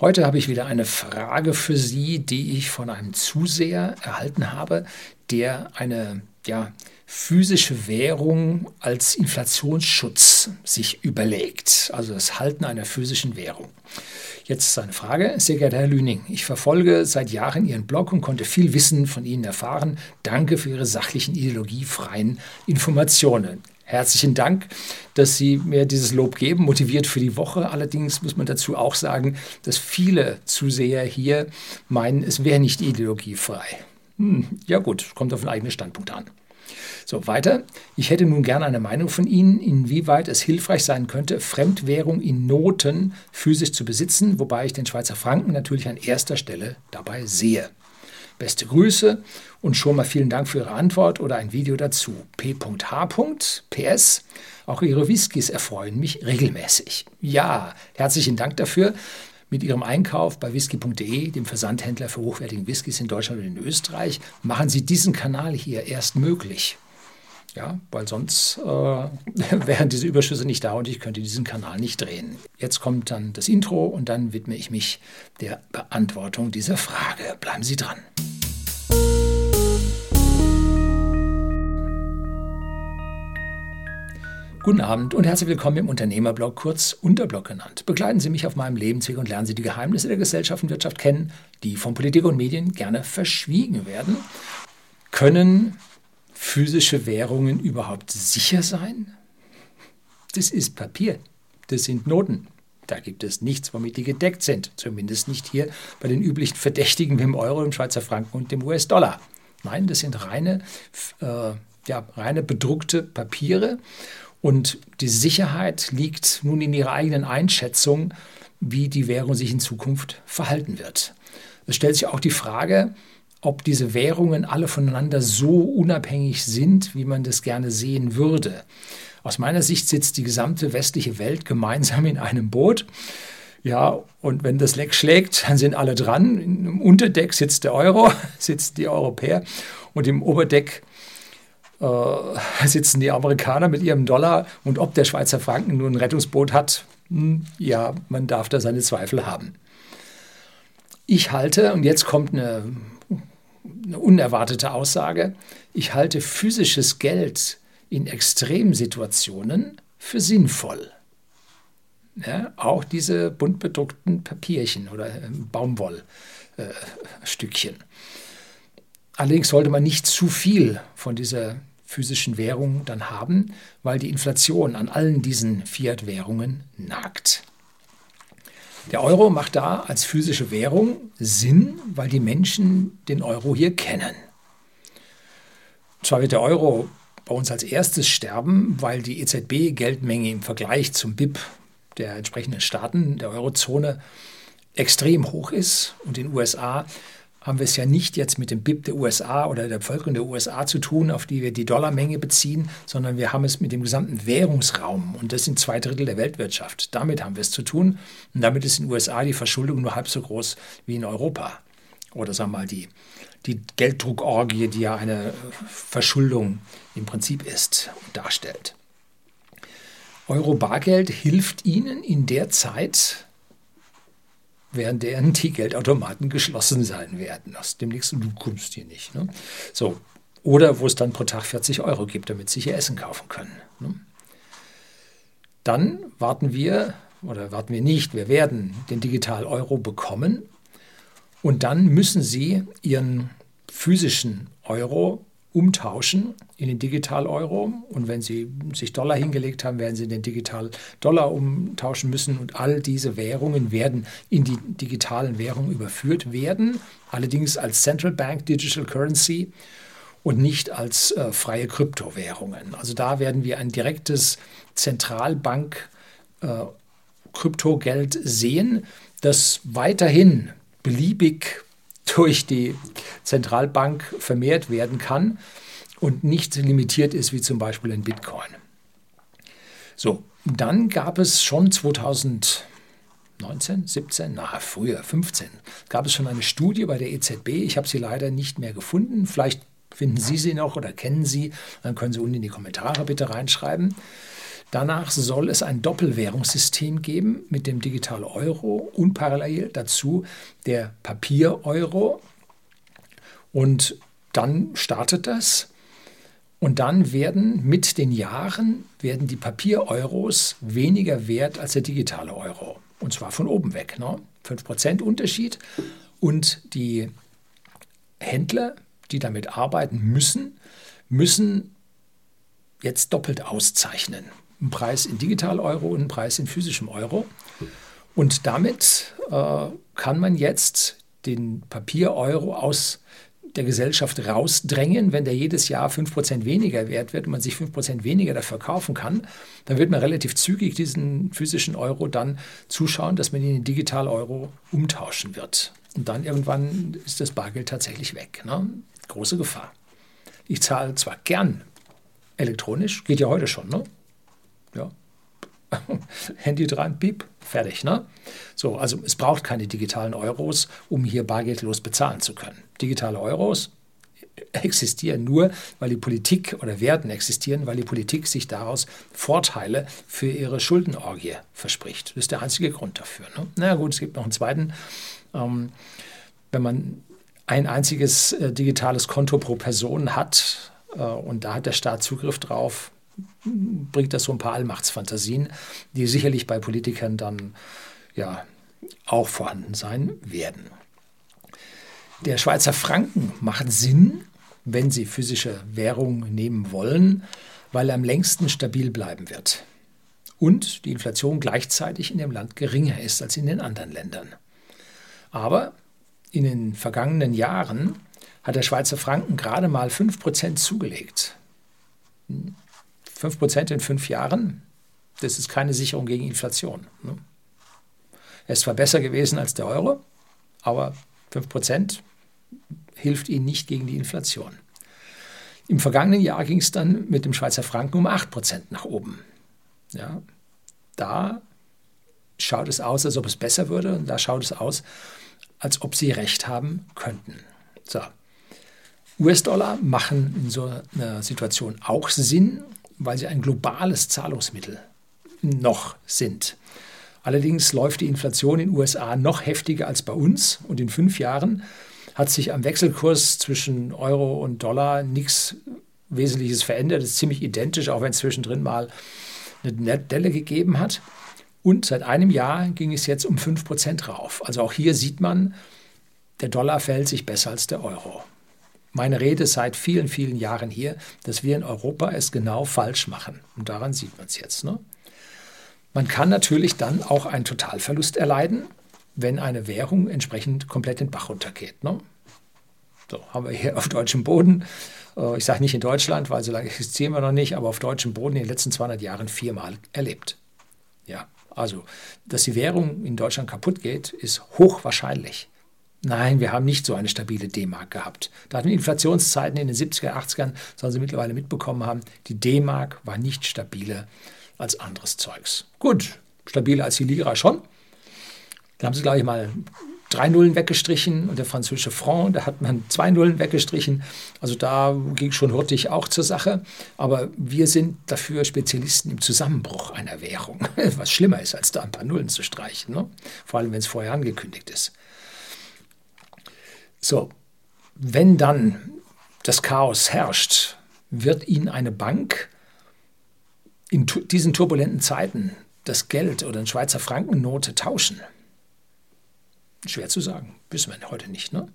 Heute habe ich wieder eine Frage für Sie, die ich von einem Zuseher erhalten habe, der eine physische Währung als Inflationsschutz sich überlegt, also das Halten einer physischen Währung. Jetzt seine Frage: Sehr geehrter Herr Lüning, ich verfolge seit Jahren Ihren Blog und konnte viel Wissen von Ihnen erfahren. Danke für Ihre sachlichen, ideologiefreien Informationen. Herzlichen Dank, dass Sie mir dieses Lob geben, motiviert für die Woche. Allerdings muss man dazu auch sagen, dass viele Zuseher hier meinen, es wäre nicht ideologiefrei. Ja gut, kommt auf den eigenen Standpunkt an. So, weiter. Ich hätte nun gerne eine Meinung von Ihnen, inwieweit es hilfreich sein könnte, Fremdwährung in Noten physisch zu besitzen, wobei ich den Schweizer Franken natürlich an erster Stelle dabei sehe. Beste Grüße und schon mal vielen Dank für Ihre Antwort oder ein Video dazu. P.H. PS. Auch Ihre Whiskys erfreuen mich regelmäßig. Ja, herzlichen Dank dafür. Mit Ihrem Einkauf bei whisky.de, dem Versandhändler für hochwertigen Whiskys in Deutschland und in Österreich, machen Sie diesen Kanal hier erst möglich. Ja, weil sonst wären diese Überschüsse nicht da und ich könnte diesen Kanal nicht drehen. Jetzt kommt dann das Intro und dann widme ich mich der Beantwortung dieser Frage. Bleiben Sie dran. Guten Abend und herzlich willkommen im Unternehmerblog, kurz Unterblog genannt. Begleiten Sie mich auf meinem Lebensweg und lernen Sie die Geheimnisse der Gesellschaft und Wirtschaft kennen, die von Politik und Medien gerne verschwiegen werden. Können physische Währungen überhaupt sicher sein? Das ist Papier, das sind Noten. Da gibt es nichts, womit die gedeckt sind. Zumindest nicht hier bei den üblichen Verdächtigen wie dem Euro, dem Schweizer Franken und dem US-Dollar. Nein, das sind reine bedruckte Papiere. Und die Sicherheit liegt nun in ihrer eigenen Einschätzung, wie die Währung sich in Zukunft verhalten wird. Es stellt sich auch die Frage, ob diese Währungen alle voneinander so unabhängig sind, wie man das gerne sehen würde. Aus meiner Sicht sitzt die gesamte westliche Welt gemeinsam in einem Boot. Ja, und wenn das Leck schlägt, dann sind alle dran. Im Unterdeck sitzt der Euro, sitzen die Europäer und im Oberdeck sitzen die Amerikaner mit ihrem Dollar, und ob der Schweizer Franken nun ein Rettungsboot hat, ja, man darf da seine Zweifel haben. Ich halte, und jetzt kommt eine unerwartete Aussage, ich halte physisches Geld in Extremsituationen für sinnvoll. Ja, auch diese bunt bedruckten Papierchen oder Baumwollstückchen. Allerdings sollte man nicht zu viel von dieser physischen Währung dann haben, weil die Inflation an allen diesen Fiat-Währungen nagt. Der Euro macht da als physische Währung Sinn, weil die Menschen den Euro hier kennen. Zwar wird der Euro bei uns als erstes sterben, weil die EZB-Geldmenge im Vergleich zum BIP der entsprechenden Staaten der Eurozone extrem hoch ist, und in den USA haben wir es ja nicht jetzt mit dem BIP der USA oder der Bevölkerung der USA zu tun, auf die wir die Dollarmenge beziehen, sondern wir haben es mit dem gesamten Währungsraum, und das sind 2/3 der Weltwirtschaft. Damit haben wir es zu tun, und damit ist in den USA die Verschuldung nur halb so groß wie in Europa. Oder sagen wir mal die Gelddruckorgie, die ja eine Verschuldung im Prinzip ist und darstellt. Euro-Bargeld hilft Ihnen in der Zeit, während deren die Geldautomaten geschlossen sein werden. Aus dem nächsten, du kommst hier nicht. Ne? So. Oder wo es dann pro Tag 40 Euro gibt, damit Sie hier Essen kaufen können. Ne? Dann wir werden den Digital-Euro bekommen, und dann müssen Sie Ihren physischen Euro umtauschen in den Digital-Euro, und wenn Sie sich Dollar hingelegt haben, werden Sie den Digital-Dollar umtauschen müssen, und all diese Währungen werden in die digitalen Währungen überführt werden, allerdings als Central Bank Digital Currency und nicht als freie Kryptowährungen. Also da werden wir ein direktes Zentralbank-Kryptogeld sehen, das weiterhin beliebig durch die Zentralbank vermehrt werden kann und nicht limitiert ist, wie zum Beispiel in Bitcoin. So, dann gab es schon 2015, gab es schon eine Studie bei der EZB. Ich habe sie leider nicht mehr gefunden. Vielleicht finden Sie sie noch oder kennen Sie, dann können Sie unten in die Kommentare bitte reinschreiben. Danach soll es ein Doppelwährungssystem geben mit dem digitalen Euro und parallel dazu der Papier-Euro. Und dann startet das. Und dann werden mit den Jahren die Papier-Euros weniger wert als der digitale Euro. Und zwar von oben weg. Ne? 5% Unterschied. Und die Händler, die damit arbeiten müssen jetzt doppelt auszeichnen. Einen Preis in Digital-Euro und einen Preis in physischem Euro. Und damit kann man jetzt den Papier-Euro aus der Gesellschaft rausdrängen. Wenn der jedes Jahr 5% weniger wert wird und man sich 5% weniger dafür kaufen kann, dann wird man relativ zügig diesen physischen Euro dann zuschauen, dass man ihn in Digital-Euro umtauschen wird. Und dann irgendwann ist das Bargeld tatsächlich weg. Ne? Große Gefahr. Ich zahle zwar gern elektronisch, geht ja heute schon, ne? Ja. Handy dran, BIP, fertig, ne? So, also es braucht keine digitalen Euros, um hier bargeldlos bezahlen zu können. Digitale Euros existieren nur, weil die Politik oder werden existieren, weil die Politik sich daraus Vorteile für ihre Schuldenorgie verspricht. Das ist der einzige Grund dafür, ne? Na gut, es gibt noch einen zweiten. Wenn man ein einziges digitales Konto pro Person hat und da hat der Staat Zugriff drauf, bringt das so ein paar Allmachtsfantasien, die sicherlich bei Politikern dann ja auch vorhanden sein werden. Der Schweizer Franken macht Sinn, wenn Sie physische Währung nehmen wollen, weil er am längsten stabil bleiben wird und die Inflation gleichzeitig in dem Land geringer ist als in den anderen Ländern. Aber in den vergangenen Jahren hat der Schweizer Franken gerade mal 5% zugelegt. 5% in 5 Jahren, das ist keine Sicherung gegen Inflation. Ne? Er ist zwar besser gewesen als der Euro, aber 5% hilft Ihnen nicht gegen die Inflation. Im vergangenen Jahr ging es dann mit dem Schweizer Franken um 8% nach oben. Ja, da schaut es aus, als ob es besser würde, und da schaut es aus, als ob Sie recht haben könnten. So. US-Dollar machen in so einer Situation auch Sinn, weil sie ein globales Zahlungsmittel noch sind. Allerdings läuft die Inflation in den USA noch heftiger als bei uns. Und in 5 Jahren hat sich am Wechselkurs zwischen Euro und Dollar nichts Wesentliches verändert. Das ist ziemlich identisch, auch wenn es zwischendrin mal eine Delle gegeben hat. Und seit einem Jahr ging es jetzt um 5% rauf. Also auch hier sieht man, der Dollar verhält sich besser als der Euro. Meine Rede seit vielen, vielen Jahren hier, dass wir in Europa es genau falsch machen. Und daran sieht man es jetzt. Ne? Man kann natürlich dann auch einen Totalverlust erleiden, wenn eine Währung entsprechend komplett in den Bach runtergeht. Ne? So, haben wir hier auf deutschem Boden, ich sage nicht in Deutschland, weil so lange existieren wir noch nicht, aber auf deutschem Boden in den letzten 200 Jahren 4-mal erlebt. Ja, also, dass die Währung in Deutschland kaputt geht, ist hochwahrscheinlich. Nein, wir haben nicht so eine stabile D-Mark gehabt. Da hatten wir Inflationszeiten in den 70er, 80ern, sollen Sie mittlerweile mitbekommen haben, die D-Mark war nicht stabiler als anderes Zeugs. Gut, stabiler als die Lira schon. Da haben Sie, glaube ich, mal 3 Nullen weggestrichen und der französische Franc, da hat man 2 Nullen weggestrichen. Also da ging schon hurtig auch zur Sache. Aber wir sind dafür Spezialisten im Zusammenbruch einer Währung, was schlimmer ist, als da ein paar Nullen zu streichen, ne? Vor allem, wenn es vorher angekündigt ist. So, wenn dann das Chaos herrscht, wird Ihnen eine Bank in diesen turbulenten Zeiten das Geld oder eine Schweizer Frankennote tauschen? Schwer zu sagen, wissen wir heute nicht, ne?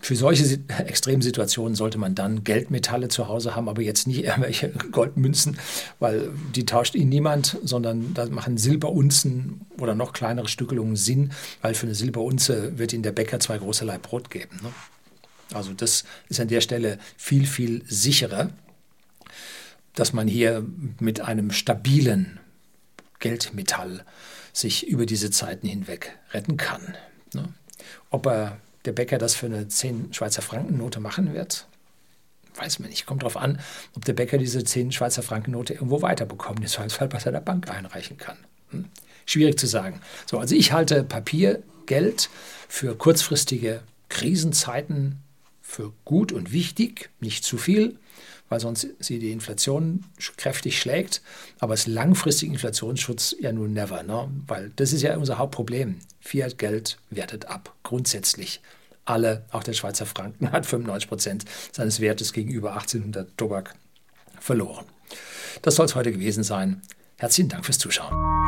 Für solche extremen Situationen sollte man dann Geldmetalle zu Hause haben, aber jetzt nicht irgendwelche Goldmünzen, weil die tauscht Ihnen niemand, sondern da machen Silberunzen oder noch kleinere Stückelungen Sinn, weil für eine Silberunze wird Ihnen der Bäcker 2 große Laib Brot geben. Ne? Also das ist an der Stelle viel, viel sicherer, dass man hier mit einem stabilen Geldmetall sich über diese Zeiten hinweg retten kann. Ne? Ob er der Bäcker das für eine 10 Schweizer Franken Note machen wird, weiß man nicht. Kommt darauf an, ob der Bäcker diese 10 Schweizer Franken Note irgendwo weiterbekommt, das heißt, was er der Bank einreichen kann. Hm? Schwierig zu sagen. So, also ich halte Papiergeld für kurzfristige Krisenzeiten für gut und wichtig, nicht zu viel, weil sonst sie die Inflation kräftig schlägt. Aber es langfristigen Inflationsschutz ja nun never, ne? Weil das ist ja unser Hauptproblem. Fiat-Geld wertet ab, grundsätzlich. Alle, auch der Schweizer Franken, hat 95% seines Wertes gegenüber 1800 Tobak verloren. Das soll es heute gewesen sein. Herzlichen Dank fürs Zuschauen.